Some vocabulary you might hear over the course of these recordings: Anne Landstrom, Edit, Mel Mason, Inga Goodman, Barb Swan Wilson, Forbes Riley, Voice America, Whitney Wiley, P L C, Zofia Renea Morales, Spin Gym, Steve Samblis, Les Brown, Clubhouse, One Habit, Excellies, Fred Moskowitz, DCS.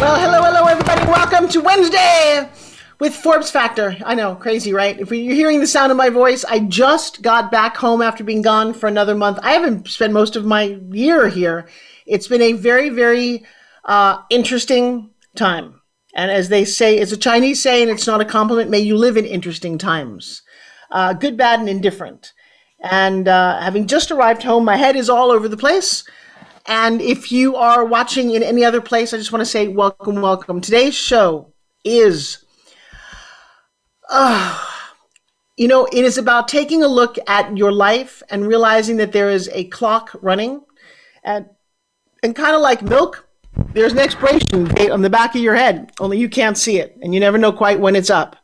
Well, hello, everybody. Welcome to Wednesday with Forbes Factor. I know, crazy, right? If you're hearing the sound of my voice, I just got back home after being gone for another month. I haven't spent most of my year here. It's been a very, very interesting time. And as they say, it's a Chinese saying, it's not a compliment. May you live in interesting times. Good, bad, and indifferent. And having just arrived home, my head is all over the place. And if you are watching in any other place, I just want to say welcome, welcome. Today's show is, it is about taking a look at your life and realizing that there is a clock running. And kind of like milk, there's an expiration date on the back of your head, only you can't see it, and you never know quite when it's up.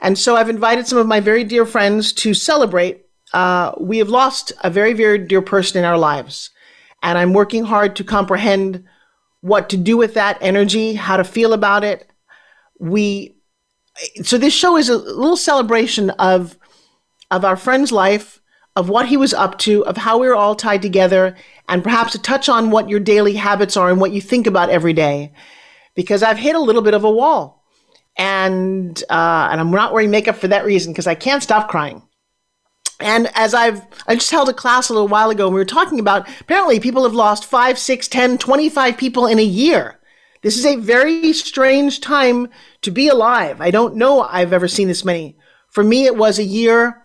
And so I've invited some of my very dear friends to celebrate. We have lost a very, very dear person in our lives. And I'm working hard to comprehend what to do with that energy, how to feel about it. So this show is a little celebration of our friend's life, of what he was up to, of how we were all tied together, and perhaps a touch on what your daily habits are and what you think about every day. Because I've hit a little bit of a wall. And I'm not wearing makeup for that reason, because I can't stop crying. And as I just held a class a little while ago, and we were talking about, apparently people have lost 5, 6, 10, 25 people in a year. This is a very strange time to be alive. I don't know I've ever seen this many. For me, it was a year,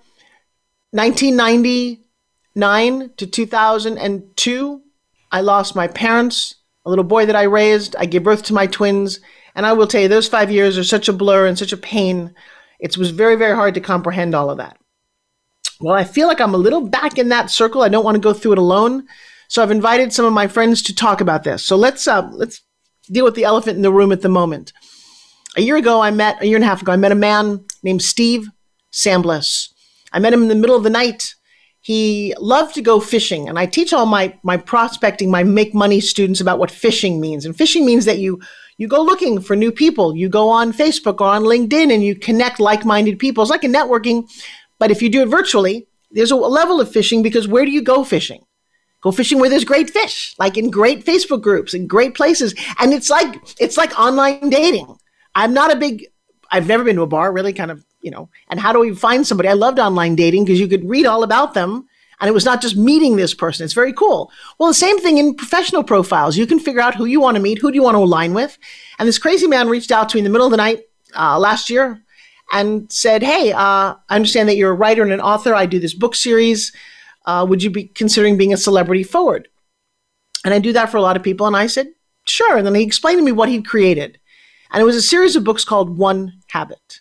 1999 to 2002. I lost my parents, a little boy that I raised. I gave birth to my twins. And I will tell you, those 5 years are such a blur and such a pain. It was very, very hard to comprehend all of that. Well, I feel like I'm a little back in that circle. I don't want to go through it alone. So I've invited some of my friends to talk about this. So let's deal with the elephant in the room at the moment. A year and a half ago, I met a man named Steve Samblis. I met him in the middle of the night. He loved to go fishing. And I teach all my prospecting, my make money students about what fishing means. And fishing means that you go looking for new people. You go on Facebook or on LinkedIn and you connect like-minded people. It's like a networking. But if you do it virtually, there's a level of fishing, because where do you go fishing? Go fishing where there's great fish, like in great Facebook groups and great places. And it's like online dating. I've never been to a bar, really, kind of, and how do we find somebody? I loved online dating because you could read all about them. And it was not just meeting this person. It's very cool. Well, the same thing in professional profiles. You can figure out who you want to meet, who do you want to align with. And this crazy man reached out to me in the middle of the night last year. And said, hey, I understand that you're a writer and an author. I do this book series. Would you be considering being a celebrity forward? And I do that for a lot of people. And I said, sure. And then he explained to me what he'd created. And it was a series of books called One Habit.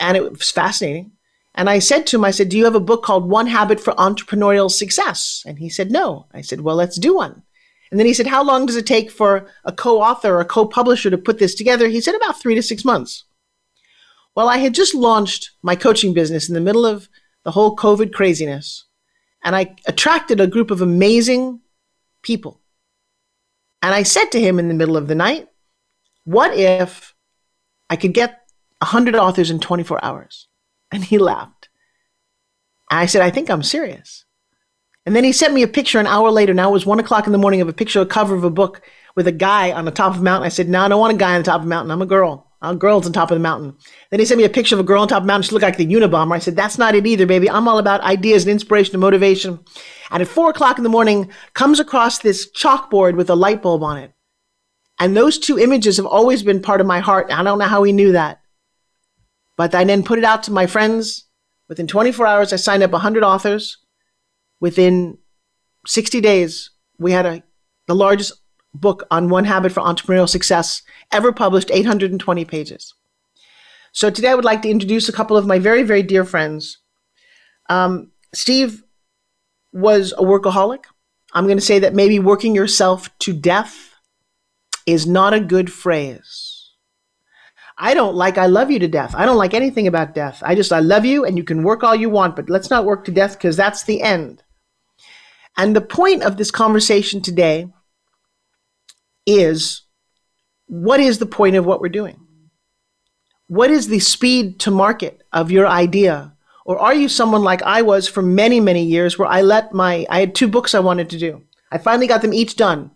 And it was fascinating. And I said to him, do you have a book called One Habit for Entrepreneurial Success? And he said, no. I said, well, let's do one. And then he said, how long does it take for a co-author or a co-publisher to put this together? He said, about 3 to 6 months. Well, I had just launched my coaching business in the middle of the whole COVID craziness, and I attracted a group of amazing people. And I said to him in the middle of the night, what if I could get 100 authors in 24 hours? And he laughed. And I said, I think I'm serious. And then he sent me a picture an hour later. Now it was 1 o'clock in the morning, of a picture, a cover of a book with a guy on the top of a mountain. I said, no, I don't want a guy on the top of a mountain. I'm a girl. A girl's on top of the mountain. Then he sent me a picture of a girl on top of the mountain. She looked like the Unabomber. I said, that's not it either, baby. I'm all about ideas and inspiration and motivation. And at 4 o'clock in the morning, comes across this chalkboard with a light bulb on it. And those two images have always been part of my heart. I don't know how he knew that. But I then put it out to my friends. Within 24 hours, I signed up 100 authors. Within 60 days, we had the largest book on One Habit for Entrepreneurial Success ever published, 820 pages. So today I would like to introduce a couple of my very, very dear friends. Steve was a workaholic. I'm going to say that maybe working yourself to death is not a good phrase. I don't like I love you to death. I don't like anything about death. I love you, and you can work all you want, but let's not work to death, because that's the end. And the point of this conversation today is, what is the point of what we're doing? What is the speed to market of your idea? Or are you someone like I was for many, many years, where I had 2 books I wanted to do. I finally got them each done.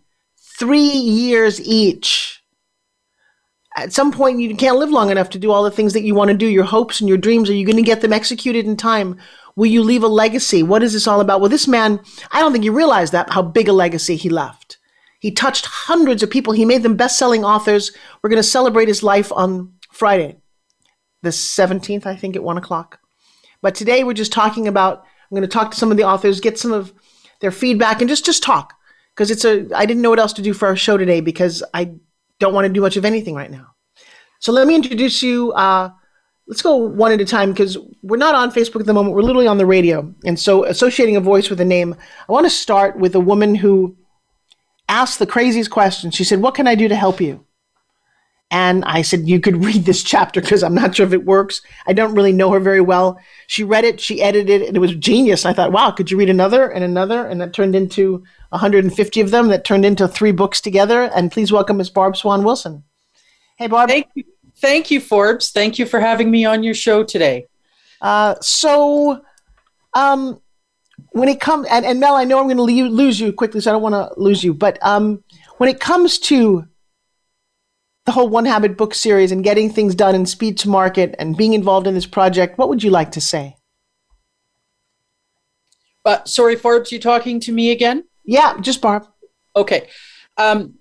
3 years each. At some point, you can't live long enough to do all the things that you want to do, your hopes and your dreams. Are you going to get them executed in time? Will you leave a legacy? What is this all about? Well, this man, I don't think you realize that, how big a legacy he left. He touched hundreds of people. He made them best-selling authors. We're going to celebrate his life on Friday, the 17th, I think, at 1 o'clock. But today we're just talking about, I'm going to talk to some of the authors, get some of their feedback, and just talk. Because I didn't know what else to do for our show today, because I don't want to do much of anything right now. So let me introduce you. Let's go one at a time, because we're not on Facebook at the moment. We're literally on the radio. And so associating a voice with a name, I want to start with a woman who asked the craziest question. She said, "What can I do to help you?" And I said, you could read this chapter, because I'm not sure if it works. I don't really know her very well. She read it, she edited it, and it was genius. I thought, wow, could you read another and another? And that turned into 150 of them. That turned into 3 books together. And please welcome Ms. Barb Swan Wilson. Hey, Barb. Thank you, Forbes. Thank you for having me on your show today. When it comes, and Mel, I know I'm going to lose you quickly, so I don't want to lose you. But when it comes to the whole One Habit book series and getting things done and speed to market and being involved in this project, what would you like to say? Sorry, Forbes, you talking to me again? Yeah, just Barb. Okay. The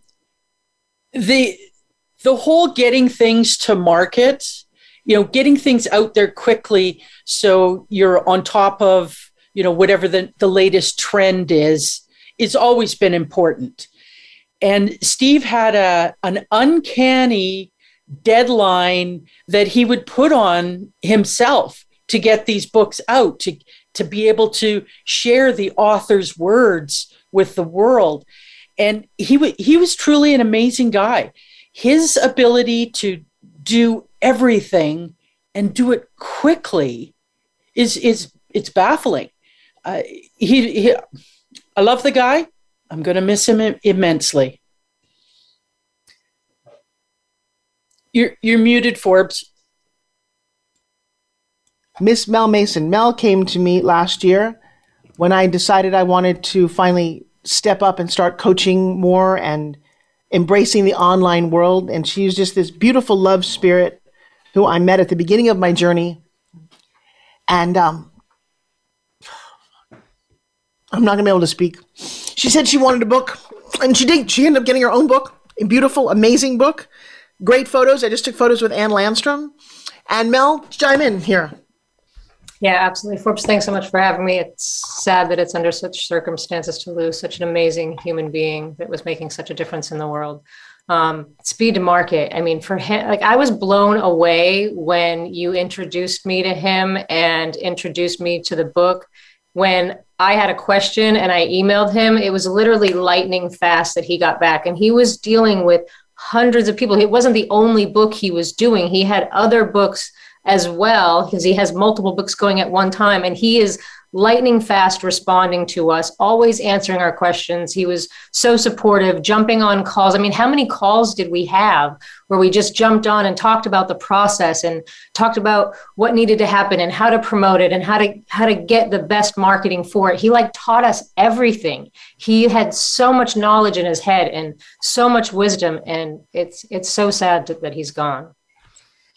whole getting things to market, getting things out there quickly so you're on top of, whatever the latest trend is always been important. And Steve had an uncanny deadline that he would put on himself to get these books out, to be able to share the author's words with the world. And he was truly an amazing guy. His ability to do everything and do it quickly it's baffling. I love the guy. I'm going to miss him immensely. You're muted, Forbes. Miss Mel Mason. Mel came to me last year when I decided I wanted to finally step up and start coaching more and embracing the online world. And she's just this beautiful love spirit who I met at the beginning of my journey. And I'm not going to be able to speak. She said she wanted a book, and she did. She ended up getting her own book, a beautiful, amazing book, great photos. I just took photos with Anne Landstrom. And Mel, chime in here. Yeah, absolutely. Forbes, thanks so much for having me. It's sad that it's under such circumstances to lose such an amazing human being that was making such a difference in the world. Speed to market. I mean, for him, I was blown away when you introduced me to him and introduced me to the book. When I had a question and I emailed him, it was literally lightning fast that he got back. And he was dealing with hundreds of people. It wasn't the only book he was doing. He had other books as well, because he has multiple books going at one time. And he is lightning fast responding to us, always answering our questions. He was so supportive, jumping on calls. I mean, how many calls did we have where we just jumped on and talked about the process and talked about what needed to happen and how to promote it and how to get the best marketing for it. He taught us everything. He had so much knowledge in his head and so much wisdom, and it's so sad that he's gone.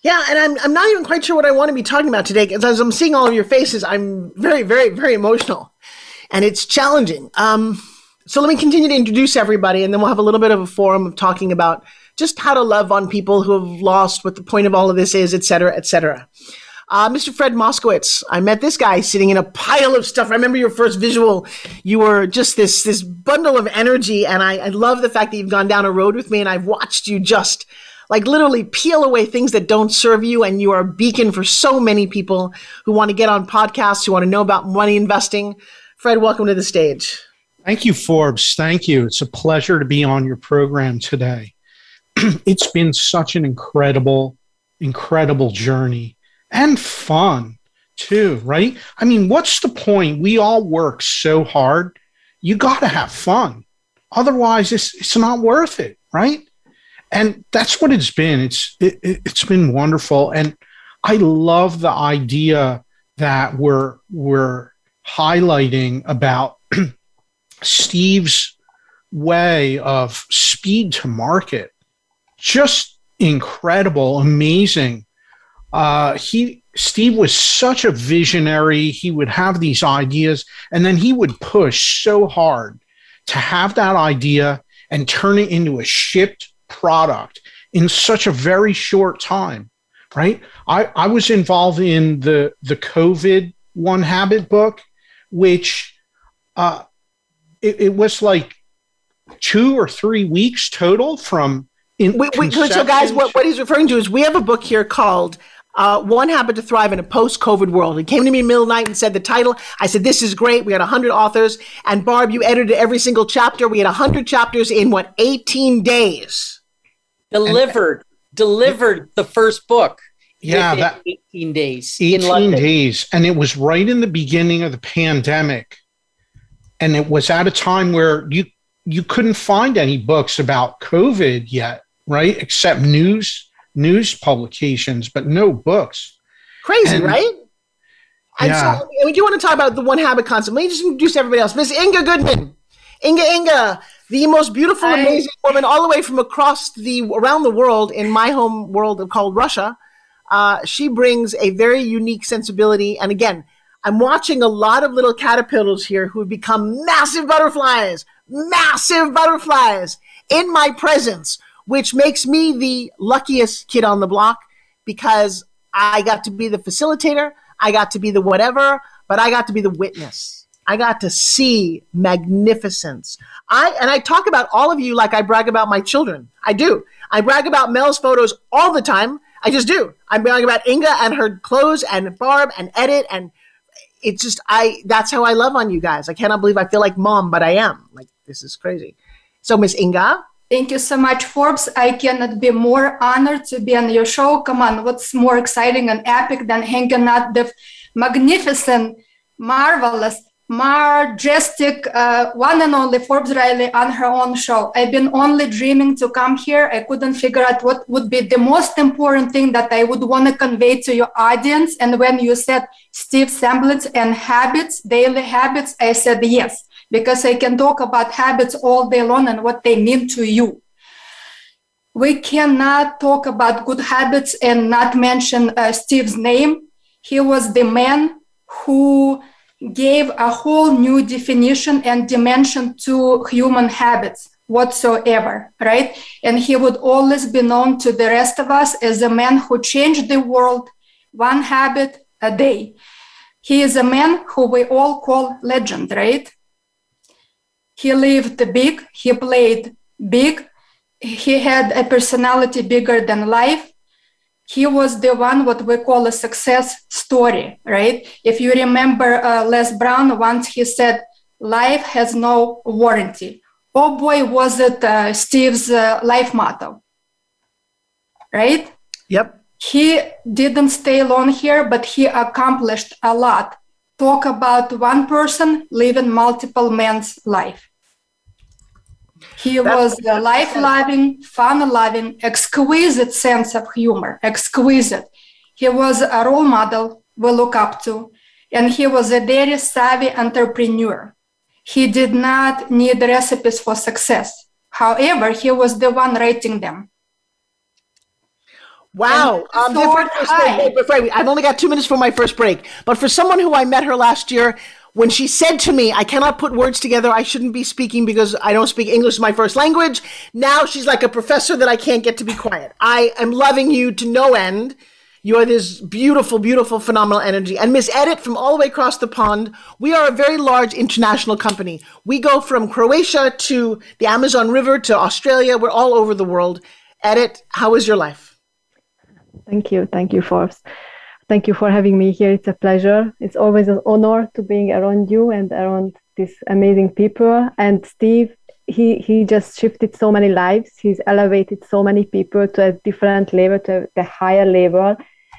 Yeah, and I'm not even quite sure what I want to be talking about today, because as I'm seeing all of your faces, I'm very, very, very emotional, and it's challenging. So let me continue to introduce everybody, and then we'll have a little bit of a forum of talking about just how to love on people who have lost, what the point of all of this is, et cetera, et cetera. Mr. Fred Moskowitz, I met this guy sitting in a pile of stuff. I remember your first visual. You were just this bundle of energy, and I love the fact that you've gone down a road with me, and I've watched you just literally peel away things that don't serve you, and you are a beacon for so many people who want to get on podcasts, who want to know about money investing. Fred, welcome to the stage. Thank you, Forbes. Thank you. It's a pleasure to be on your program today. It's been such an incredible journey, and fun too, right? I mean, what's the point? We all work so hard. You got to have fun. Otherwise, it's not worth it, right? And that's what it's been. It's been wonderful. And I love the idea that we're highlighting about Steve's way of speed to market. Just incredible, amazing. Steve was such a visionary. He would have these ideas, and then he would push so hard to have that idea and turn it into a shipped product in such a very short time, right? I was involved in the COVID One Habit book, which it was like 2 or 3 weeks total from so guys, what he's referring to is we have a book here called One Habit to Thrive in a Post-COVID World. He came to me midnight and said the title. I said, this is great. We had 100 authors. And Barb, you edited every single chapter. We had 100 chapters in, 18 days? Delivered the first book. Yeah, that 18 days. 18 days. And it was right in the beginning of the pandemic. And it was at a time where you couldn't find any books about COVID yet, right? Except news publications, but no books. Crazy, right? And yeah. So, we do want to talk about the One Habit concept. Let me just introduce everybody else. Miss Inga Goodman. Inga, the most beautiful, amazing woman all the way from around the world in my home world called Russia. She brings a very unique sensibility. And again, I'm watching a lot of little caterpillars here who have become massive butterflies in my presence, which makes me the luckiest kid on the block because I got to be the facilitator, I got to be the whatever, but I got to be the witness. I got to see magnificence. I talk about all of you like I brag about my children. I do. I brag about Mel's photos all the time. I just do. I'm bragging about Inga and her clothes and Barb and Edit, and it's just that's how I love on you guys. I cannot believe I feel like mom, but I am. Like, this is crazy. So Miss Inga. Thank you so much, Forbes. I cannot be more honored to be on your show. Come on, what's more exciting and epic than hanging out the magnificent, marvelous, majestic one and only Forbes Riley on her own show. I've been only dreaming to come here. I couldn't figure out what would be the most important thing that I would want to convey to your audience. And when you said Steve Samblis and habits, daily habits, I said yes, because I can talk about habits all day long and what they mean to you. We cannot talk about good habits and not mention Steve's name. He was the man who gave a whole new definition and dimension to human habits whatsoever, right? And he would always be known to the rest of us as a man who changed the world one habit a day. He is a man who we all call legend, right? He lived big, he played big, he had a personality bigger than life. He was the one what we call a success story, right? If you remember Les Brown, once he said, life has no warranty. Oh boy, was it Steve's life motto, right? Yep. He didn't stay long here, but he accomplished a lot. Talk about one person living multiple men's life. He was a life-loving, fun-loving, exquisite sense of humor, exquisite. He was a role model we look up to, and he was a very savvy entrepreneur. He did not need recipes for success. However, he was the one writing them. Wow. I've only got 2 minutes for my first break. But for someone who I met her last year, when she said to me, I cannot put words together, I shouldn't be speaking because I don't speak English as my first language. Now she's like a professor that I can't get to be quiet. I am loving you to no end. You are this beautiful, beautiful, phenomenal energy. And Miss Edit from all the way across the pond, we are a very large international company. We go from Croatia to the Amazon River to Australia. We're all over the world. Edit, how is your life? Thank you. Thank you, Forbes. Thank you for having me here. It's a pleasure. It's always an honor to being around you and around these amazing people. And Steve, he just shifted so many lives. He's elevated so many people to a different level, to the higher level.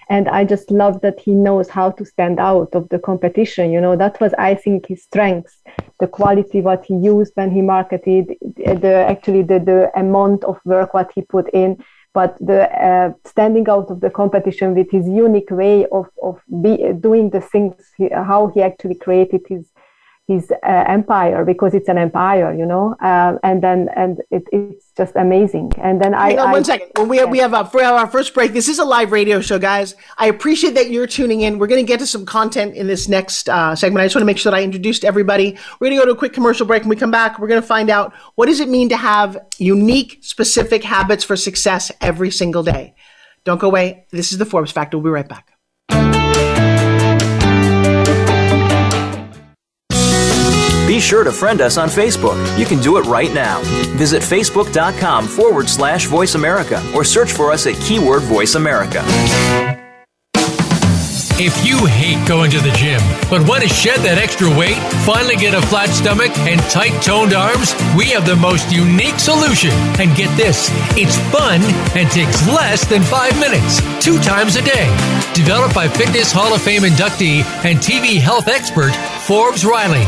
And I just love that he knows how to stand out of the competition. You know, that was, I think, his strengths, the quality, what he used when he marketed, the amount of work, what he put in, but the standing out of the competition with his unique way of doing the things, how he actually created his empire, because it's an empire, you know, and it's just amazing. And then Hang on one second. When we have our first break, this is a live radio show, guys. I appreciate that you're tuning in. We're going to get to some content in this next segment. I just want to make sure that I introduced everybody. We're going to go to a quick commercial break. When we come back, we're going to find out, what does it mean to have unique, specific habits for success every single day? Don't go away. This is the Forbes Factor. We'll be right back. Be sure to friend us on Facebook. You can do it right now. Visit facebook.com/Voice America or search for us at keyword Voice America. If you hate going to the gym, but want to shed that extra weight, finally get a flat stomach and tight toned arms, we have the most unique solution. And get this, it's fun and takes less than 5 minutes, 2 times a day. Developed by Fitness Hall of Fame inductee and TV health expert, Forbes Riley.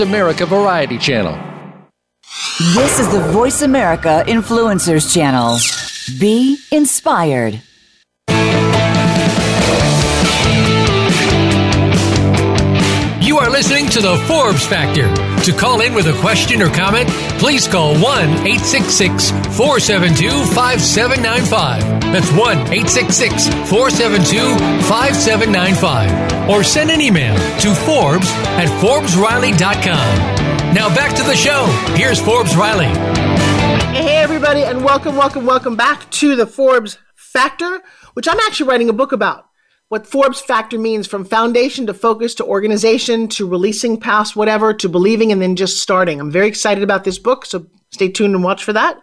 America Variety Channel. This is the Voice America Influencers Channel. Be inspired. You are listening to the Forbes Factor. To call in with a question or comment, please call 1-866-472-5795. That's 1-866-472-5795. Or send an email to Forbes@ForbesRiley.com. Now back to the show. Here's Forbes Riley. Hey, everybody, and welcome back to the Forbes Factor, which I'm actually writing a book about. What Forbes Factor means, from foundation to focus to organization to releasing past whatever to believing and then just starting. I'm very excited about this book, so stay tuned and watch for that.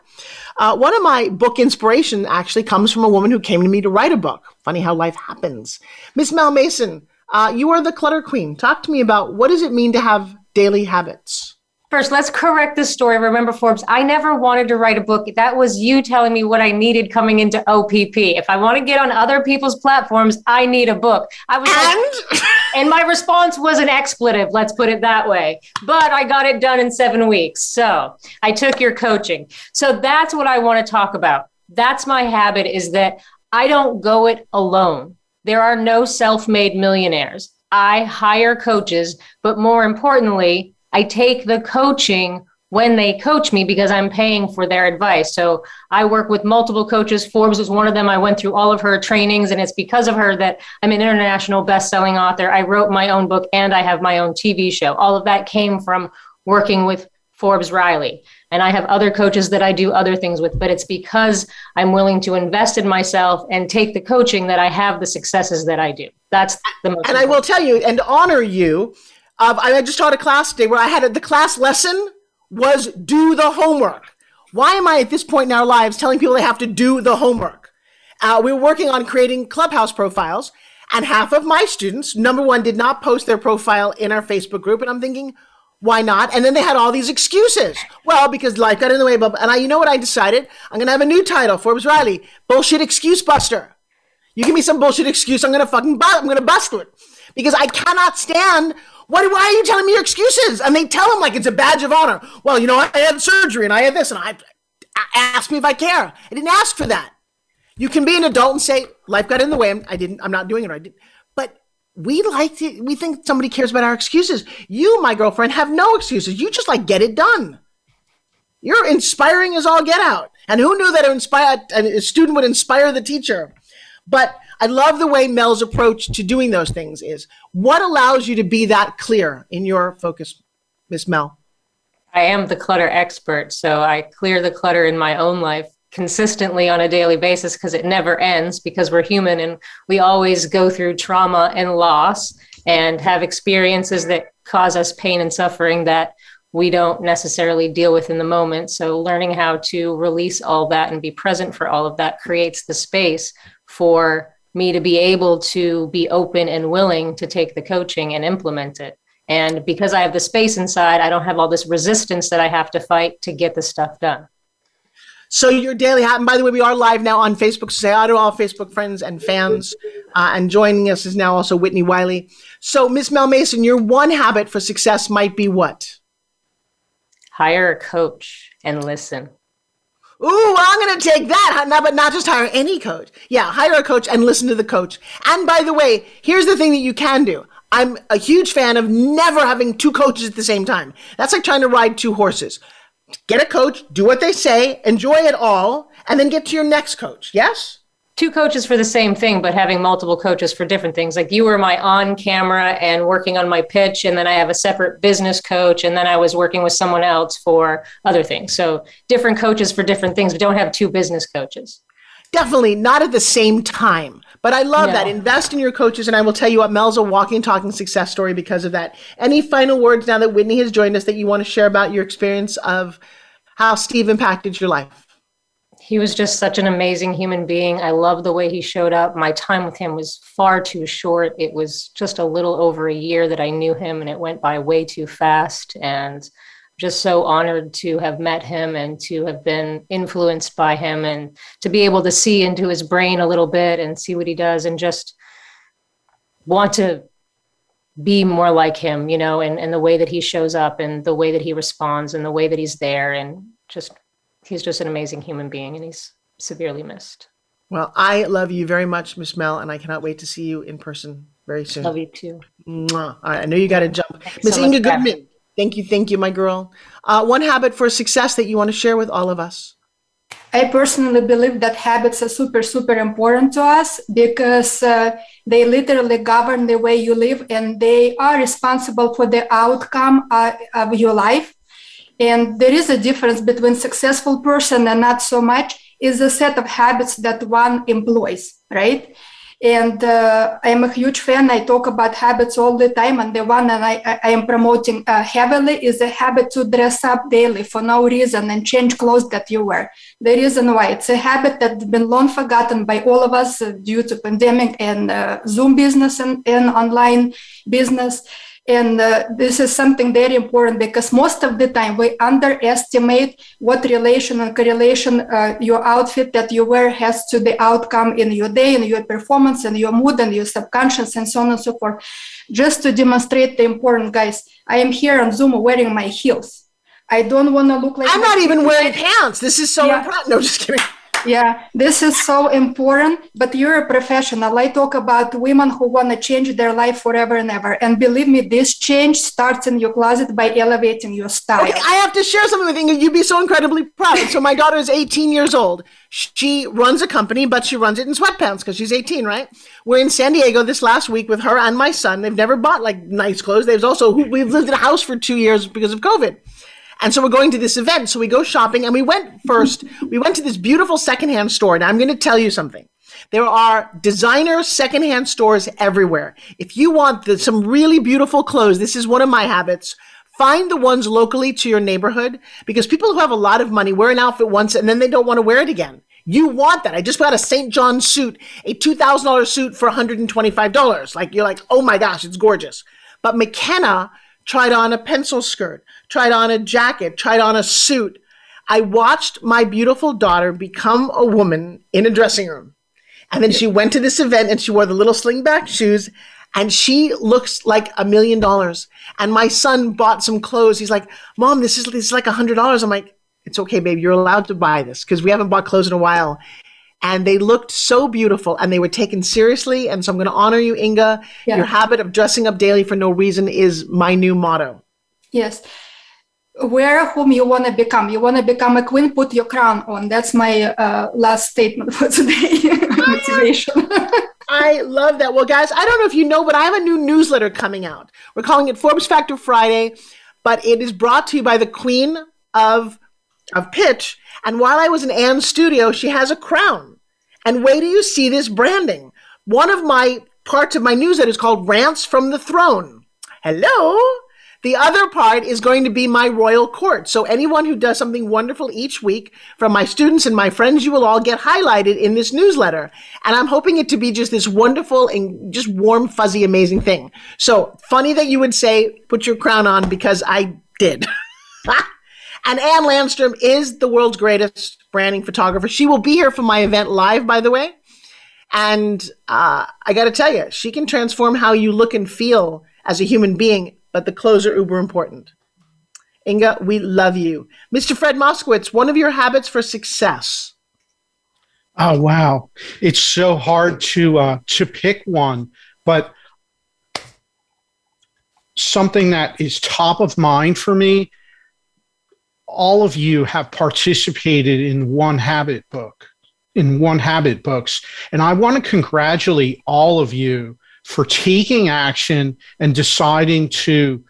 One of my book inspiration actually comes from a woman who came to me to write a book. Funny how life happens. Miss Mel Mason, you are the clutter queen. Talk to me about, what does it mean to have daily habits? First, let's correct the story. Remember, Forbes, I never wanted to write a book. That was you telling me what I needed coming into OPP. If I want to get on other people's platforms, I need a book. And my response was an expletive, let's put it that way. But I got it done in 7 weeks. So I took your coaching. So that's what I want to talk about. That's my habit, is that I don't go it alone. There are no self-made millionaires. I hire coaches, but more importantly, I take the coaching when they coach me because I'm paying for their advice. So I work with multiple coaches. Forbes was one of them. I went through all of her trainings, and it's because of her that I'm an international best-selling author. I wrote my own book, and I have my own TV show. All of that came from working with Forbes Riley. And I have other coaches that I do other things with, but it's because I'm willing to invest in myself and take the coaching that I have the successes that I do. That's the most important. I will tell you, and honor you, I just taught a class today where I had the class lesson was do the homework. Why am I at this point in our lives telling people they have to do the homework? We were working on creating Clubhouse profiles, and half of my students, number one, did not post their profile in our Facebook group. And I'm thinking, Why not? And then they had all these excuses. Well, because life got in the way. But, and I, you know what I decided? I'm going to have a new title, Forbes Riley, Bullshit Excuse Buster. You give me some bullshit excuse, I'm going to fucking bust it. Because I cannot stand, why are you telling me your excuses? And they tell them like it's a badge of honor. Well, you know, I had surgery and I had this and I asked me if I care. I didn't ask for that. You can be an adult and say, life got in the way. I'm not doing it. Or I didn't. But we like to, we think somebody cares about our excuses. You, my girlfriend, have no excuses. You just like get it done. You're inspiring as all get out. And who knew that a student would inspire the teacher? But I love the way Mel's approach to doing those things is. What allows you to be that clear in your focus, Miss Mel? I am the clutter expert, so I clear the clutter in my own life consistently on a daily basis because it never ends, because we're human and we always go through trauma and loss and have experiences that cause us pain and suffering that we don't necessarily deal with in the moment. So learning how to release all that and be present for all of that creates the space for me to be able to be open and willing to take the coaching and implement it. And because I have the space inside, I don't have all this resistance that I have to fight to get the stuff done. So your daily habit, and by the way, we are live now on Facebook, so say hi to all Facebook friends and fans. And joining us is now also Whitney Wiley. So Miss Mel Mason, your one habit for success might be what? Hire a coach and listen. Ooh, well, I'm going to take that, but not just hire any coach. Yeah, hire a coach and listen to the coach. And by the way, here's the thing that you can do. I'm a huge fan of never having two coaches at the same time. That's like trying to ride two horses. Get a coach, do what they say, enjoy it all, and then get to your next coach. Yes? Two coaches for the same thing, but having multiple coaches for different things. Like you were my on camera and working on my pitch, and then I have a separate business coach, and then I was working with someone else for other things. So different coaches for different things, but don't have two business coaches. Definitely not at the same time. But I love that. Invest in your coaches. And I will tell you what, Mel's a walking, talking success story because of that. Any final words now that Whitney has joined us that you want to share about your experience of how Steve impacted your life? He was just such an amazing human being. I love the way he showed up. My time with him was far too short. It was just a little over a year that I knew him, and it went by way too fast. And just so honored to have met him and to have been influenced by him and to be able to see into his brain a little bit and see what he does and just want to be more like him, you know, and the way that he shows up and the way that he responds and the way that he's there. And just, he's just an amazing human being, and he's severely missed. Well, I love you very much, Miss Mel, and I cannot wait to see you in person very soon. Love you too. Mwah. All right, I know you got to jump. Miss Inga Goodman. Thank you, my girl. One habit for success that you want to share with all of us. I personally believe that habits are super, super important to us because they literally govern the way you live, and they are responsible for the outcome of your life. And there is a difference between successful person and not so much is a set of habits that one employs, right? And I'm a huge fan. I talk about habits all the time. And the one that I am promoting heavily is a habit to dress up daily for no reason and change clothes that you wear. The reason why, it's a habit that's been long forgotten by all of us due to pandemic and Zoom business and online business. And this is something very important because most of the time we underestimate what relation and correlation your outfit that you wear has to the outcome in your day and your performance and your mood and your subconscious and so on and so forth. Just to demonstrate the importance, guys, I am here on Zoom wearing my heels. I don't want to look like... I'm not even wearing pants. This is so important. No, just kidding. Yeah, this is so important, but you're a professional. I talk about women who want to change their life forever and ever. And believe me, this change starts in your closet by elevating your style. Okay, I have to share something with you. You'd be so incredibly proud. So my daughter is 18 years old. She runs a company, but she runs it in sweatpants because she's 18, right? We're in San Diego this last week with her and my son. They've never bought like nice clothes. We've lived in a house for 2 years because of COVID. And so we're going to this event. So we go shopping, and we went to this beautiful secondhand store. And I'm going to tell you something. There are designer secondhand stores everywhere. If you want some really beautiful clothes, this is one of my habits. Find the ones locally to your neighborhood, because people who have a lot of money wear an outfit once and then they don't want to wear it again. You want that. I just got a St. John suit, a $2,000 suit for $125. Like, you're like, oh my gosh, it's gorgeous. But McKenna tried on a pencil skirt, tried on a jacket, tried on a suit. I watched my beautiful daughter become a woman in a dressing room. And then she went to this event and she wore the little slingback shoes and she looks like $1 million. And my son bought some clothes. He's like, Mom, this is like $100. I'm like, it's okay, babe. You're allowed to buy this because we haven't bought clothes in a while. And they looked so beautiful and they were taken seriously. And so I'm going to honor you, Inga. Yeah. Your habit of dressing up daily for no reason is my new motto. Yes. Wear whom you want to become. You want to become a queen, put your crown on. That's my last statement for today. Motivation. I love that. Well, guys, I don't know if you know, but I have a new newsletter coming out. We're calling it Forbes Factor Friday, but it is brought to you by the queen of pitch. And while I was in Anne's studio, she has a crown. And wait till you see this branding. One of my parts of my newsletter is called Rants from the Throne. Hello. The other part is going to be my royal court. So anyone who does something wonderful each week from my students and my friends, you will all get highlighted in this newsletter. And I'm hoping it to be just this wonderful and just warm, fuzzy, amazing thing. So funny that you would say, put your crown on, because I did. And Anne Landstrom is the world's greatest branding photographer. She will be here for my event live, by the way. And I got to tell you, she can transform how you look and feel as a human being, but the clothes are uber important. Inga, we love you. Mr. Fred Moskowitz, one of your habits for success. Oh, wow. It's so hard to pick one, but something that is top of mind for me, all of you have participated in One Habit books. And I want to congratulate all of you for taking action and deciding to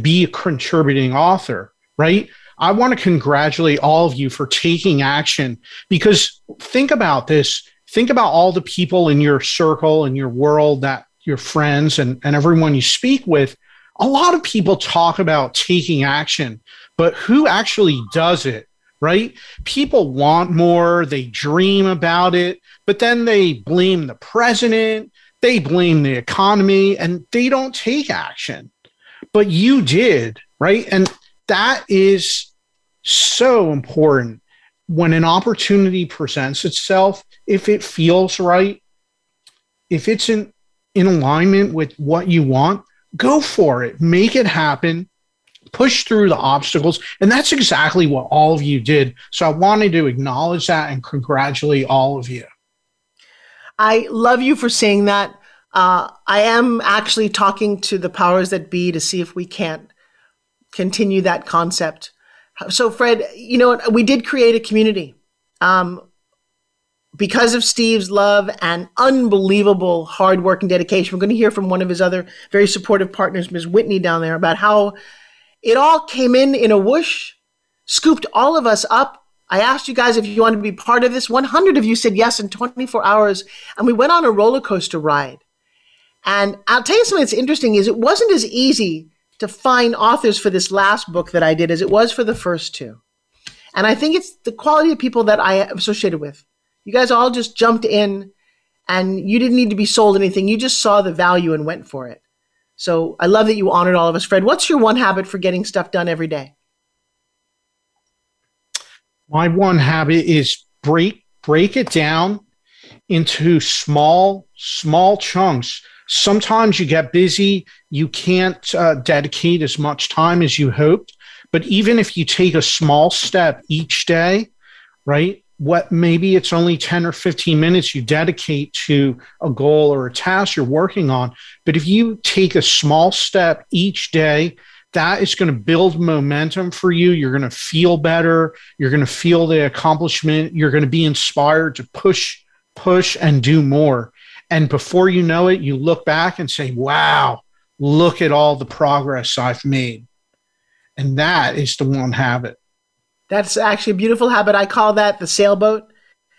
be a contributing author, right? I want to congratulate all of you for taking action, because think about this. Think about all the people in your circle, in your world, that your friends and everyone you speak with. A lot of people talk about taking action, but who actually does it, right? People want more, they dream about it, but then they blame the president, they blame the economy, and they don't take action. But you did, right? And that is so important. When an opportunity presents itself, if it feels right, if it's in alignment with what you want, go for it, make it happen, push through the obstacles. And that's exactly what all of you did. So I wanted to acknowledge that and congratulate all of you. I love you for saying that. I am actually talking to the powers that be to see if we can't continue that concept. So Fred, you know, we did create a community because of Steve's love and unbelievable hard work and dedication. We're going to hear from one of his other very supportive partners, Ms. Whitney down there, about how it all came in a whoosh, scooped all of us up. I asked you guys if you wanted to be part of this. 100 of you said yes in 24 hours, and we went on a roller coaster ride. And I'll tell you something that's interesting is it wasn't as easy to find authors for this last book that I did as it was for the first two. And I think it's the quality of people that I am associated with. You guys all just jumped in and you didn't need to be sold anything. You just saw the value and went for it. So I love that you honored all of us. Fred, what's your one habit for getting stuff done every day? My one habit is break it down into small chunks. Sometimes you get busy. You can't dedicate as much time as you hoped. But even if you take a small step each day, right? What maybe it's only 10 or 15 minutes you dedicate to a goal or a task you're working on. But if you take a small step each day, that is going to build momentum for you. You're going to feel better. You're going to feel the accomplishment. You're going to be inspired to push and do more. And before you know it, you look back and say, wow, look at all the progress I've made. And that is the one habit. That's actually a beautiful habit. I call that the sailboat.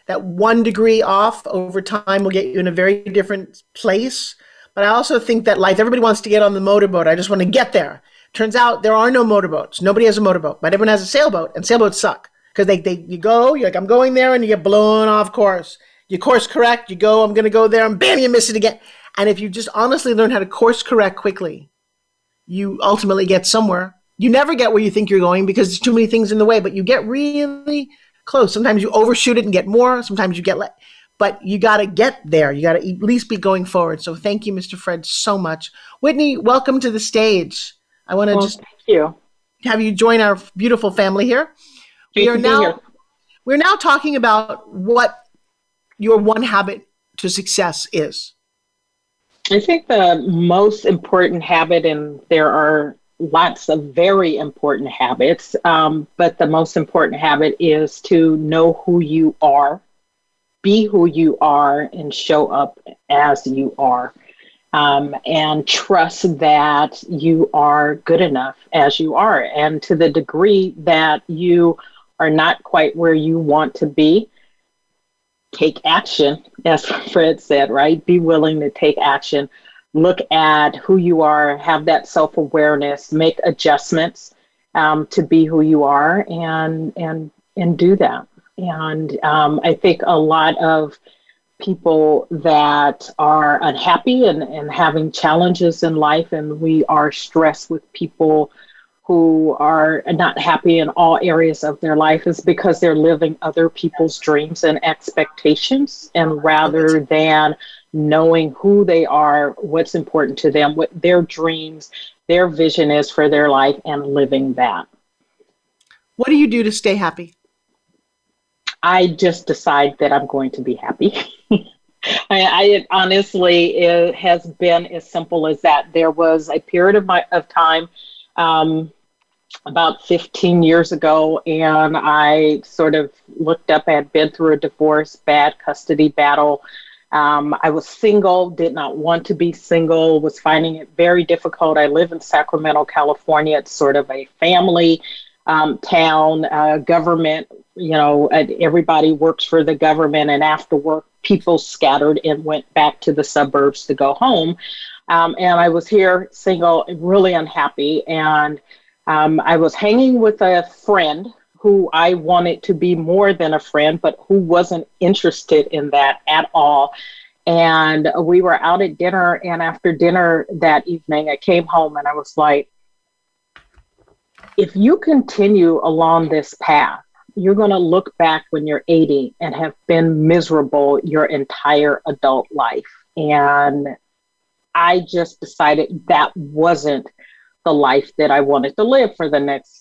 That 1 degree off over time will get you in a very different place. But I also think that life, everybody wants to get on the motorboat. I just want to get there. Turns out there are no motorboats. Nobody has a motorboat, but everyone has a sailboat, and sailboats suck because you go, you're like, I'm going there, and you get blown off course. You course correct, you go, I'm going to go there, and bam, you miss it again. And if you just honestly learn how to course correct quickly, you ultimately get somewhere. You never get where you think you're going because there's too many things in the way, but you get really close. Sometimes you overshoot it and get more. Sometimes you get less. But you got to get there. You got to at least be going forward. So thank you, Mr. Fred, so much. Whitney, welcome to the stage. I want to have you join our beautiful family here. We're now talking about what your one habit to success is. I think the most important habit, and there are lots of very important habits, but the most important habit is to know who you are, be who you are, and show up as you are. And trust that you are good enough as you are. And to the degree that you are not quite where you want to be, take action, as Fred said, right? Be willing to take action. Look at who you are, have that self-awareness, make adjustments to be who you are, and do that. And I think a lot of people that are unhappy and having challenges in life, and we are stressed with people who are not happy in all areas of their life, is because they're living other people's dreams and expectations, and rather than knowing who they are, what's important to them, what their dreams, their vision is for their life, and living that. What do you do to stay happy? I just decide that I'm going to be happy. It has been as simple as that. There was a period of time about 15 years ago, and I sort of looked up. I had been through a divorce, bad custody battle. I was single, did not want to be single, was finding it very difficult. I live in Sacramento, California. It's sort of a family town, government. You know, everybody works for the government, and after work, people scattered and went back to the suburbs to go home. And I was here single and really unhappy. And I was hanging with a friend who I wanted to be more than a friend, but who wasn't interested in that at all. And we were out at dinner. And after dinner that evening, I came home and I was like, if you continue along this path, you're going to look back when you're 80 and have been miserable your entire adult life. And I just decided that wasn't the life that I wanted to live for the next,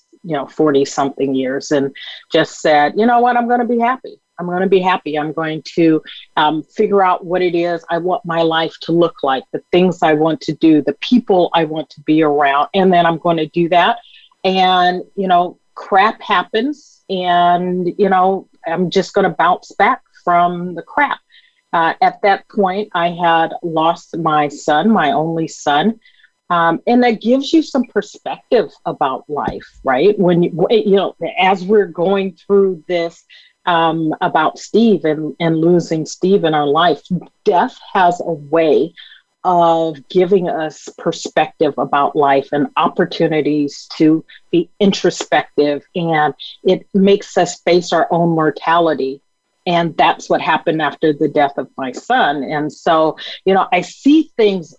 40 something years, and just said, you know what, I'm going to be happy. I'm going to be happy. I'm going to figure out what it is I want my life to look like, the things I want to do, the people I want to be around. And then I'm going to do that. And, crap happens, and, I'm just going to bounce back from the crap. At that point, I had lost my son, my only son. And that gives you some perspective about life, right? When, as we're going through this about Steve and losing Steve in our life, death has a way of giving us perspective about life and opportunities to be introspective. And it makes us face our own mortality. And that's what happened after the death of my son. And so, I see things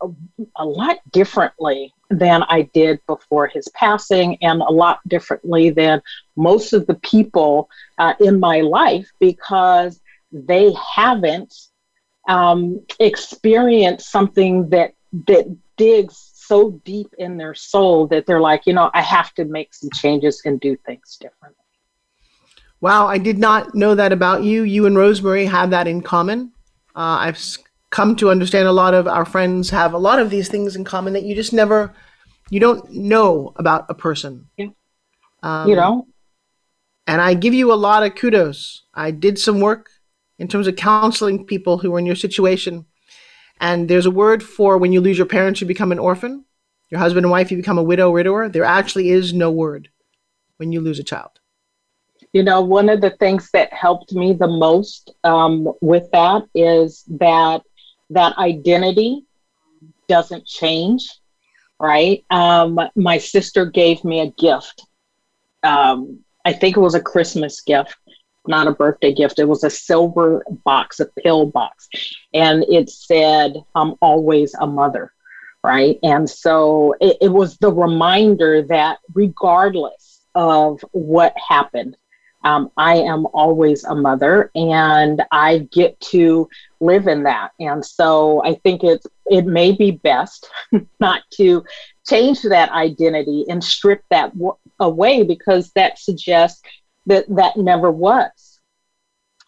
a lot differently than I did before his passing, and a lot differently than most of the people in my life, because they haven't experienced something that digs so deep in their soul that they're like, I have to make some changes and do things differently. Wow, I did not know that about you. You and Rosemary have that in common. I've come to understand a lot of our friends have a lot of these things in common that you just never, you don't know about a person. Yeah. And I give you a lot of kudos. I did some work in terms of counseling people who were in your situation. And there's a word for when you lose your parents, you become an orphan. Your husband and wife, you become a widow, widower. There actually is no word when you lose a child. One of the things that helped me the most with that is that identity doesn't change, right? My sister gave me a gift. I think it was a Christmas gift, not a birthday gift. It was a silver box, a pill box. And it said, I'm always a mother, right? And so it was the reminder that regardless of what happened, I am always a mother and I get to live in that. And so I think it may be best not to change that identity and strip that away, because that suggests that never was.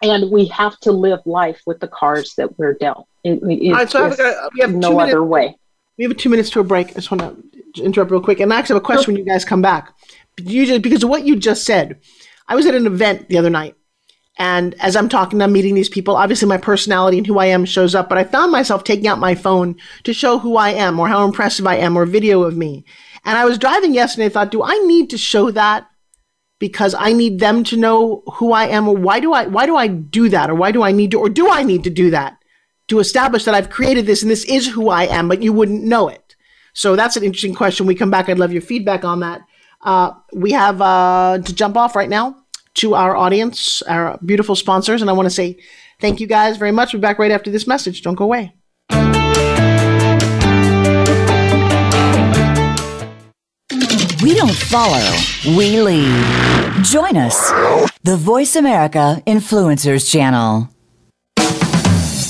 And we have to live life with the cards that we're dealt. We have no other way. We have 2 minutes to a break. I just want to interrupt real quick. And I actually have a question when you guys come back. Because of what you just said, I was at an event the other night, and as I'm talking, I'm meeting these people. Obviously, my personality and who I am shows up, but I found myself taking out my phone to show who I am or how impressive I am or video of me. And I was driving yesterday and I thought, do I need to show that because I need them to know who I am? Or why do I do that? Or do I need to do that to establish that I've created this and this is who I am, but you wouldn't know it? So that's an interesting question. When we come back, I'd love your feedback on that. We have to jump off right now to our audience, our beautiful sponsors, and I want to say thank you guys very much. We're back right after this message. Don't go away. We don't follow, we lead. Join us, the Voice America Influencers Channel.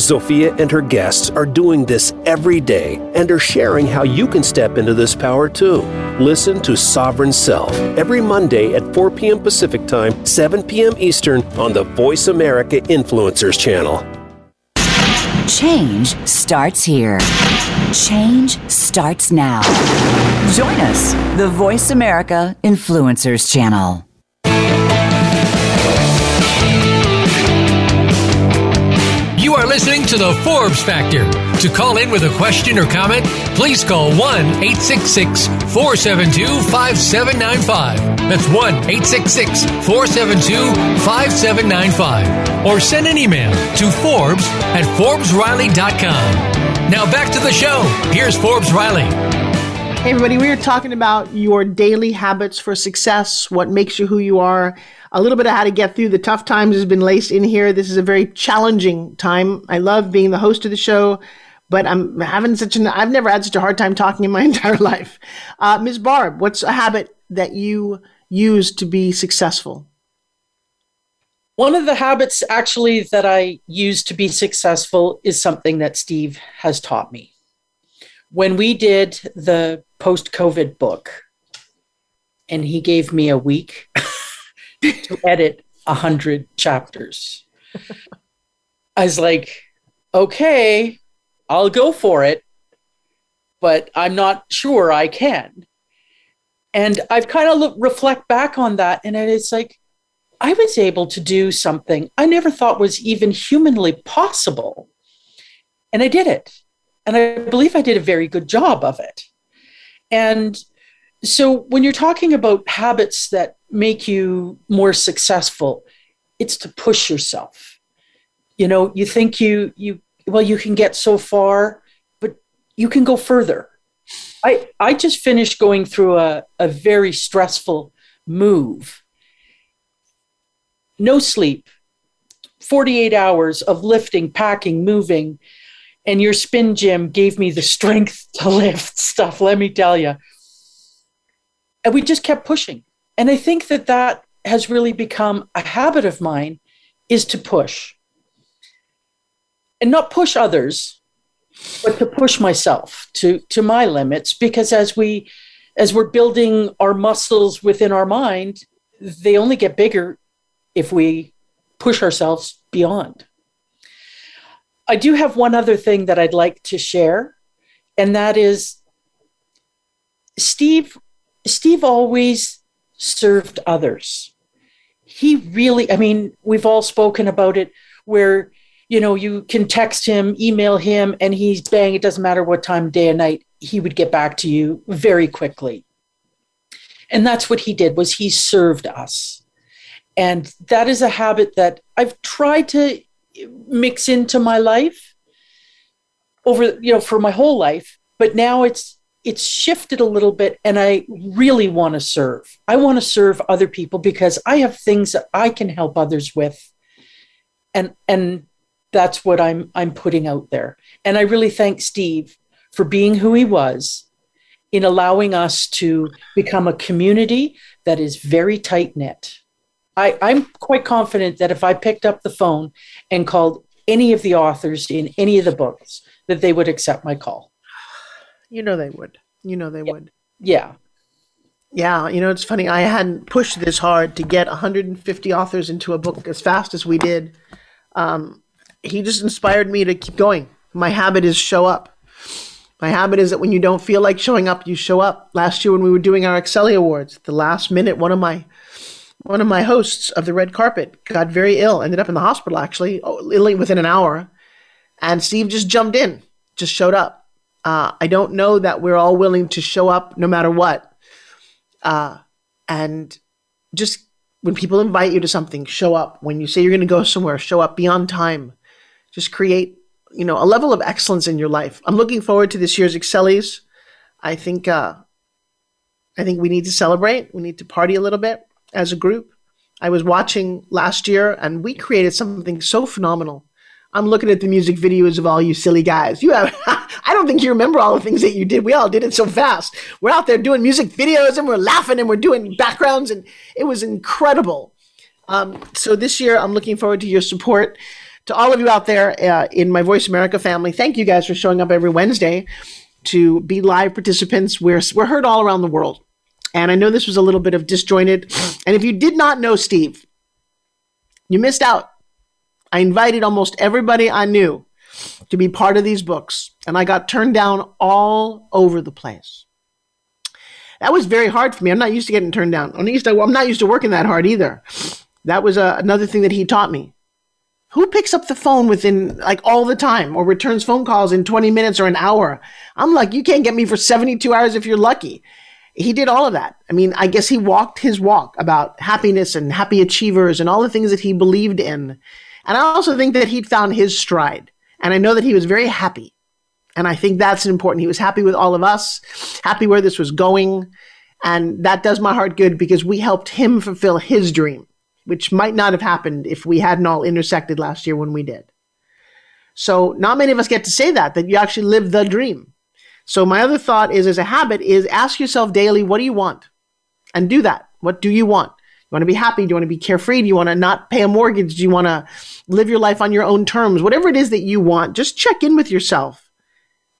Zofia and her guests are doing this every day and are sharing how you can step into this power too. Listen to Sovereign Self every Monday at 4 p.m. Pacific Time, 7 p.m. Eastern on the Voice America Influencers Channel. Change starts here. Change starts now. Join us, the Voice America Influencers Channel. You are listening to The Forbes Factor. To call in with a question or comment, please call 1-866-472-5795. That's 1-866-472-5795. Or send an email to Forbes@ForbesRiley.com. Now back to the show. Here's Forbes Riley. Hey everybody, we are talking about your daily habits for success, what makes you who you are. A little bit of how to get through the tough times has been laced in here. This is a very challenging time. I love being the host of the show, but I'm having I've never had such a hard time talking in my entire life. Ms. Barb, what's a habit that you use to be successful? One of the habits actually that I use to be successful is something that Steve has taught me. When we did the post-COVID book, and he gave me a week to edit 100 chapters. I was like, okay, I'll go for it, but I'm not sure I can. And I've kind of reflect back on that, and it's like, I was able to do something I never thought was even humanly possible. And I did it. And I believe I did a very good job of it. And so when you're talking about habits that make you more successful, it's to push yourself. You know, you think you can get so far, but you can go further. I just finished going through a very stressful move. No sleep, 48 hours of lifting, packing, moving. And your spin gym gave me the strength to lift stuff, let me tell you. And we just kept pushing. And I think that that has really become a habit of mine, is to push. And not push others, but to push myself to my limits. Because as we're building our muscles within our mind, they only get bigger if we push ourselves beyond. I do have one other thing that I'd like to share, and that is Steve always served others. He really, I mean, we've all spoken about it where, you know, you can text him, email him, and he's bang, it doesn't matter what time, day or night, he would get back to you very quickly. And that's what he did, was he served us. And that is a habit that I've tried to mix into my life over, you know, for my whole life, but now it's shifted a little bit, and I really want to serve. I want to serve other people because I have things that I can help others with. And that's what I'm putting out there. And I really thank Steve for being who he was, in allowing us to become a community that is very tight-knit. I'm quite confident that if I picked up the phone and called any of the authors in any of the books, that they would accept my call. You know they would. Yeah. Yeah. You know, it's funny. I hadn't pushed this hard to get 150 authors into a book as fast as we did. He just inspired me to keep going. My habit is show up. My habit is that when you don't feel like showing up, you show up. Last year when we were doing our Excellies Awards, the last minute, one of my hosts of the red carpet got very ill, ended up in the hospital actually, literally within an hour. And Steve just jumped in, just showed up. I don't know that we're all willing to show up no matter what. And just when people invite you to something, show up. When you say you're going to go somewhere, show up beyond time. Just create, you know, a level of excellence in your life. I'm looking forward to this year's Excellies. I think we need to celebrate. We need to party a little bit as a group. I was watching last year, and we created something so phenomenal. I'm looking at the music videos of all you silly guys. I don't think you remember all the things that you did. We all did it so fast. We're out there doing music videos, and we're laughing, and we're doing backgrounds, and it was incredible. So this year, I'm looking forward to your support. To all of you out there in my Voice America family, thank you guys for showing up every Wednesday to be live participants. We're heard all around the world. And I know this was a little bit of disjointed. And if you did not know Steve, you missed out. I invited almost everybody I knew to be part of these books. And I got turned down all over the place. That was very hard for me. I'm not used to getting turned down. I'm not used to working that hard either. That was another thing that he taught me. Who picks up the phone within, like, all the time, or returns phone calls in 20 minutes or an hour? I'm like, you can't get me for 72 hours if you're lucky. He did all of that. I mean, I guess he walked his walk about happiness and happy achievers and all the things that he believed in. And I also think that he'd found his stride. And I know that he was very happy. And I think that's important. He was happy with all of us, happy where this was going. And that does my heart good, because we helped him fulfill his dream, which might not have happened if we hadn't all intersected last year when we did. So not many of us get to say that you actually live the dream. So my other thought is, as a habit, is ask yourself daily, what do you want? And do that. What do you want? You want to be happy? Do you want to be carefree? Do you want to not pay a mortgage? Do you want to live your life on your own terms? Whatever it is that you want, just check in with yourself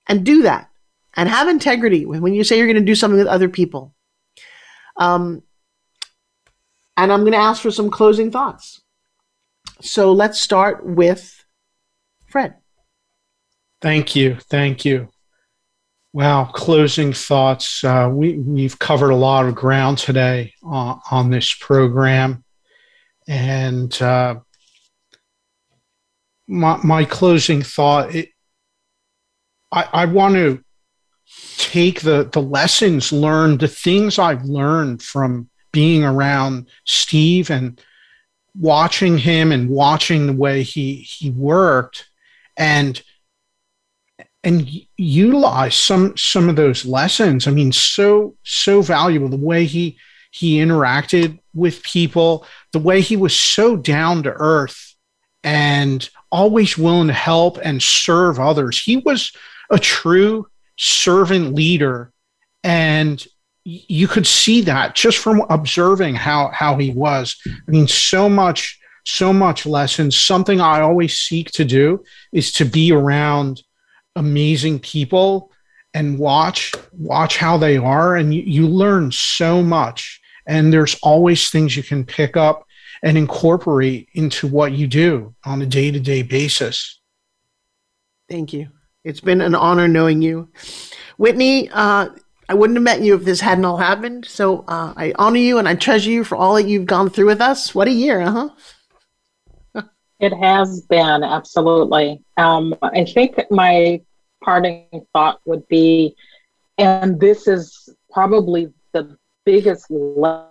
and do that. And have integrity when you say you're going to do something with other people. And I'm going to ask for some closing thoughts. So let's start with Fred. Thank you. Wow, closing thoughts. We've covered a lot of ground today on this program. And my closing thought, I want to take the lessons learned, the things I've learned from being around Steve and watching him and watching the way he worked, and utilize some of those lessons. I mean, so valuable, the way he interacted with people, the way he was so down to earth and always willing to help and serve others. He was a true servant leader, and you could see that just from observing how he was. I mean, so much lessons. Something I always seek to do is to be around amazing people and watch how they are. And you learn so much, and there's always things you can pick up and incorporate into what you do on a day-to-day basis. Thank you. It's been an honor knowing you. Whitney, I wouldn't have met you if this hadn't all happened. So I honor you and I treasure you for all that you've gone through with us. What a year, huh? It has been, absolutely. I think my parting thought would be, and this is probably the biggest lesson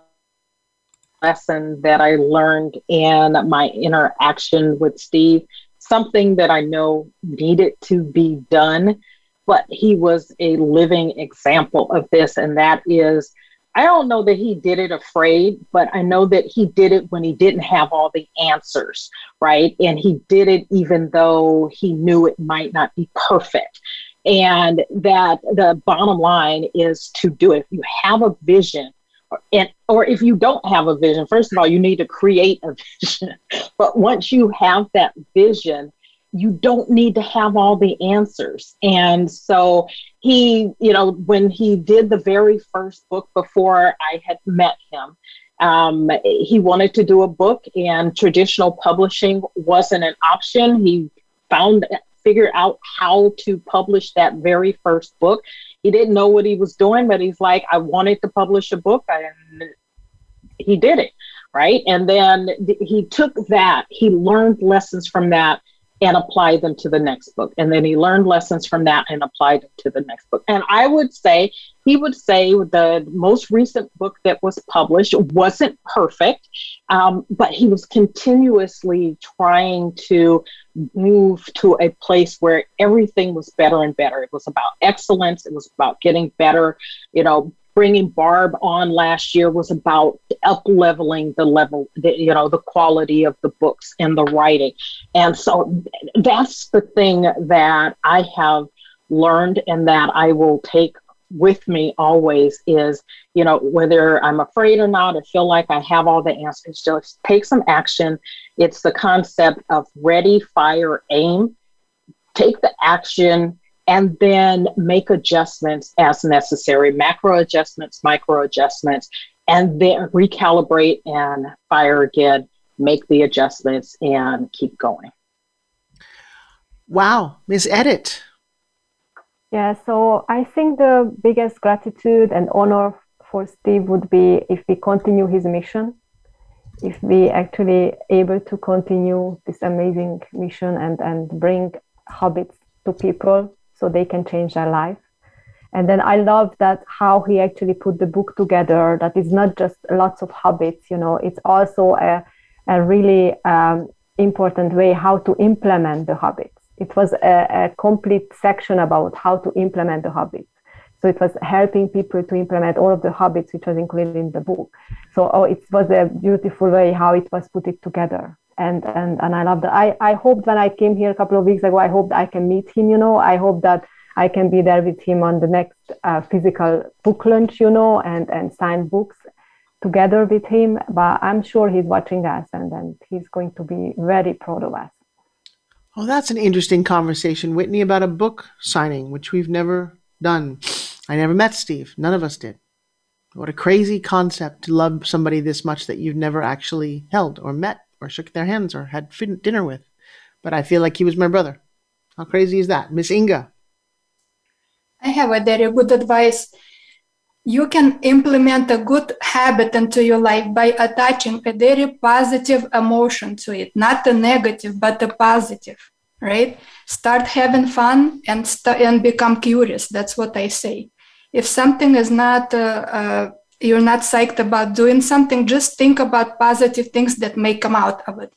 that I learned in my interaction with Steve, something that I know needed to be done, but he was a living example of this. And that is, I don't know that he did it afraid, but I know that he did it when he didn't have all the answers, right? And he did it even though he knew it might not be perfect. And that the bottom line is to do it. If you have a vision, or if you don't have a vision, first of all, you need to create a vision. But once you have that vision, you don't need to have all the answers. And so he, when he did the very first book before I had met him, he wanted to do a book, and traditional publishing wasn't an option. He figured out how to publish that very first book. He didn't know what he was doing, but he's like, I wanted to publish a book, and he did it, right? And then he took that, he learned lessons from that and applied them to the next book. And then he learned lessons from that and applied them to the next book. And I would say, he would say the most recent book that was published wasn't perfect, but he was continuously trying to move to a place where everything was better and better. It was about excellence. It was about getting better. Bringing Barb on last year was about up-leveling the quality of the books and the writing. And so that's the thing that I have learned and that I will take with me always is, whether I'm afraid or not, I feel like I have all the answers, just take some action. It's the concept of ready, fire, aim, take the action, and then make adjustments as necessary, macro adjustments, micro adjustments, and then recalibrate and fire again, make the adjustments and keep going. Wow, Ms. Edit. Yeah, so I think the biggest gratitude and honor for Steve would be if we continue his mission, if we actually able to continue this amazing mission and bring habits to people, so they can change their life. And then I love that how he actually put the book together, that it's not just lots of habits, it's also a really important way how to implement the habits. It was a complete section about how to implement the habits. So it was helping people to implement all of the habits which was included in the book. So it was a beautiful way how it was put it together. And I love that. I hoped when I came here a couple of weeks ago, I hoped I can meet him, I hope that I can be there with him on the next physical book launch, and sign books together with him. But I'm sure he's watching us, and he's going to be very proud of us. Oh, that's an interesting conversation, Whitney, about a book signing, which we've never done. I never met Steve. None of us did. What a crazy concept to love somebody this much that you've never actually held or met, or shook their hands, or had dinner with. But I feel like he was my brother. How crazy is that? Miss Inga. I have a very good advice. You can implement a good habit into your life by attaching a very positive emotion to it, not a negative, but a positive, right? Start having fun and become curious. That's what I say. If something is not... you're not psyched about doing something, just think about positive things that may come out of it.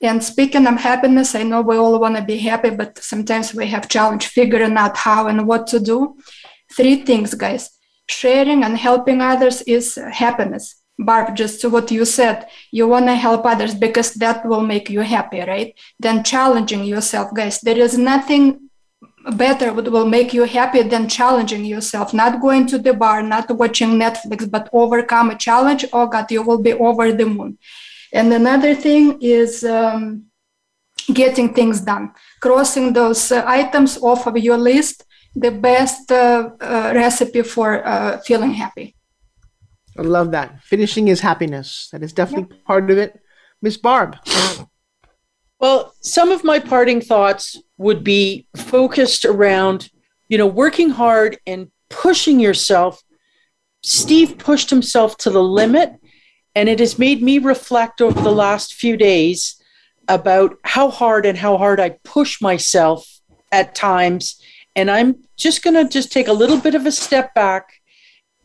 And speaking of happiness, I know we all want to be happy, but sometimes we have challenge figuring out how and what to do. Three things, guys. Sharing and helping others is happiness. Barb, just to what you said, you want to help others because that will make you happy, right? Then challenging yourself, guys. There is nothing better that will make you happy than challenging yourself, not going to the bar, not watching Netflix, but overcome a challenge. Oh, God, you will be over the moon. And another thing is getting things done, crossing those items off of your list, the best recipe for feeling happy. I love that. Finishing is happiness. That is definitely part of it. Miss Barb. Well, some of my parting thoughts would be focused around, you know, working hard and pushing yourself. Steve pushed himself to the limit, and it has made me reflect over the last few days about how hard I push myself at times. And I'm just going to just take a little bit of a step back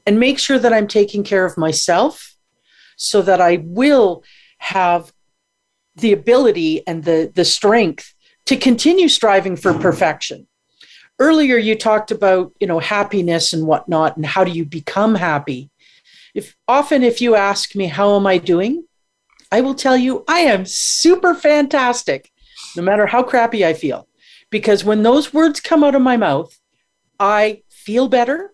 and make sure that I'm taking care of myself so that I will have the ability and the strength to continue striving for perfection. Earlier, you talked about, you know, happiness and whatnot, and how do you become happy? Often if you ask me, how am I doing? I will tell you, I am super fantastic, no matter how crappy I feel. Because when those words come out of my mouth, I feel better.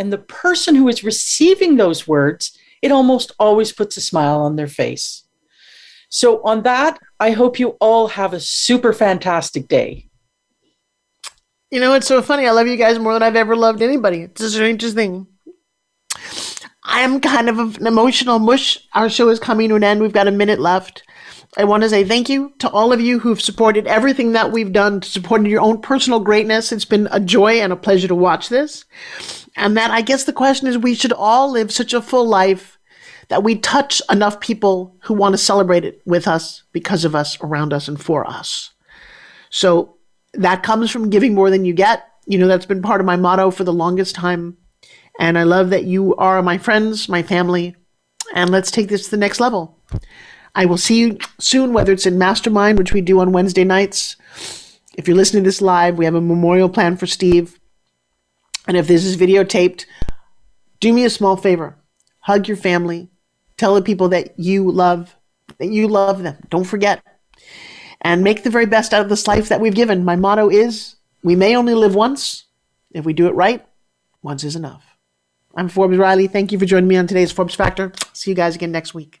And the person who is receiving those words, it almost always puts a smile on their face. So on that, I hope you all have a super fantastic day. You know, it's so funny. I love you guys more than I've ever loved anybody. It's the strangest thing. I am kind of an emotional mush. Our show is coming to an end. We've got a minute left. I want to say thank you to all of you who've supported everything that we've done, supported your own personal greatness. It's been a joy and a pleasure to watch this. And that, I guess the question is, we should all live such a full life that we touch enough people who want to celebrate it with us, because of us, around us, and for us. So that comes from giving more than you get. You know, that's been part of my motto for the longest time. And I love that you are my friends, my family, and let's take this to the next level. I will see you soon, whether it's in Mastermind, which we do on Wednesday nights. If you're listening to this live, we have a memorial plan for Steve. And if this is videotaped, do me a small favor. Hug your family. Tell the people that you love them. Don't forget. And make the very best out of this life that we've given. My motto is, we may only live once. If we do it right, once is enough. I'm Forbes Riley. Thank you for joining me on today's Forbes Factor. See you guys again next week.